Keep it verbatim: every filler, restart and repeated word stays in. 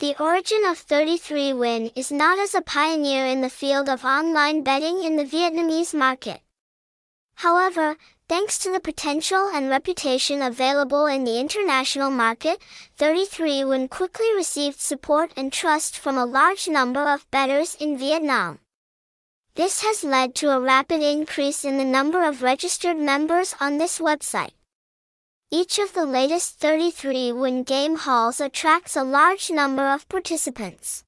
The origin of thirty-three win is not as a pioneer in the field of online betting in the Vietnamese market. However, thanks to the potential and reputation available in the international market, thirty-three win quickly received support and trust from a large number of bettors in Vietnam. This has led to a rapid increase in the number of registered members on this website. Each of the latest thirty-three win game halls attracts a large number of participants.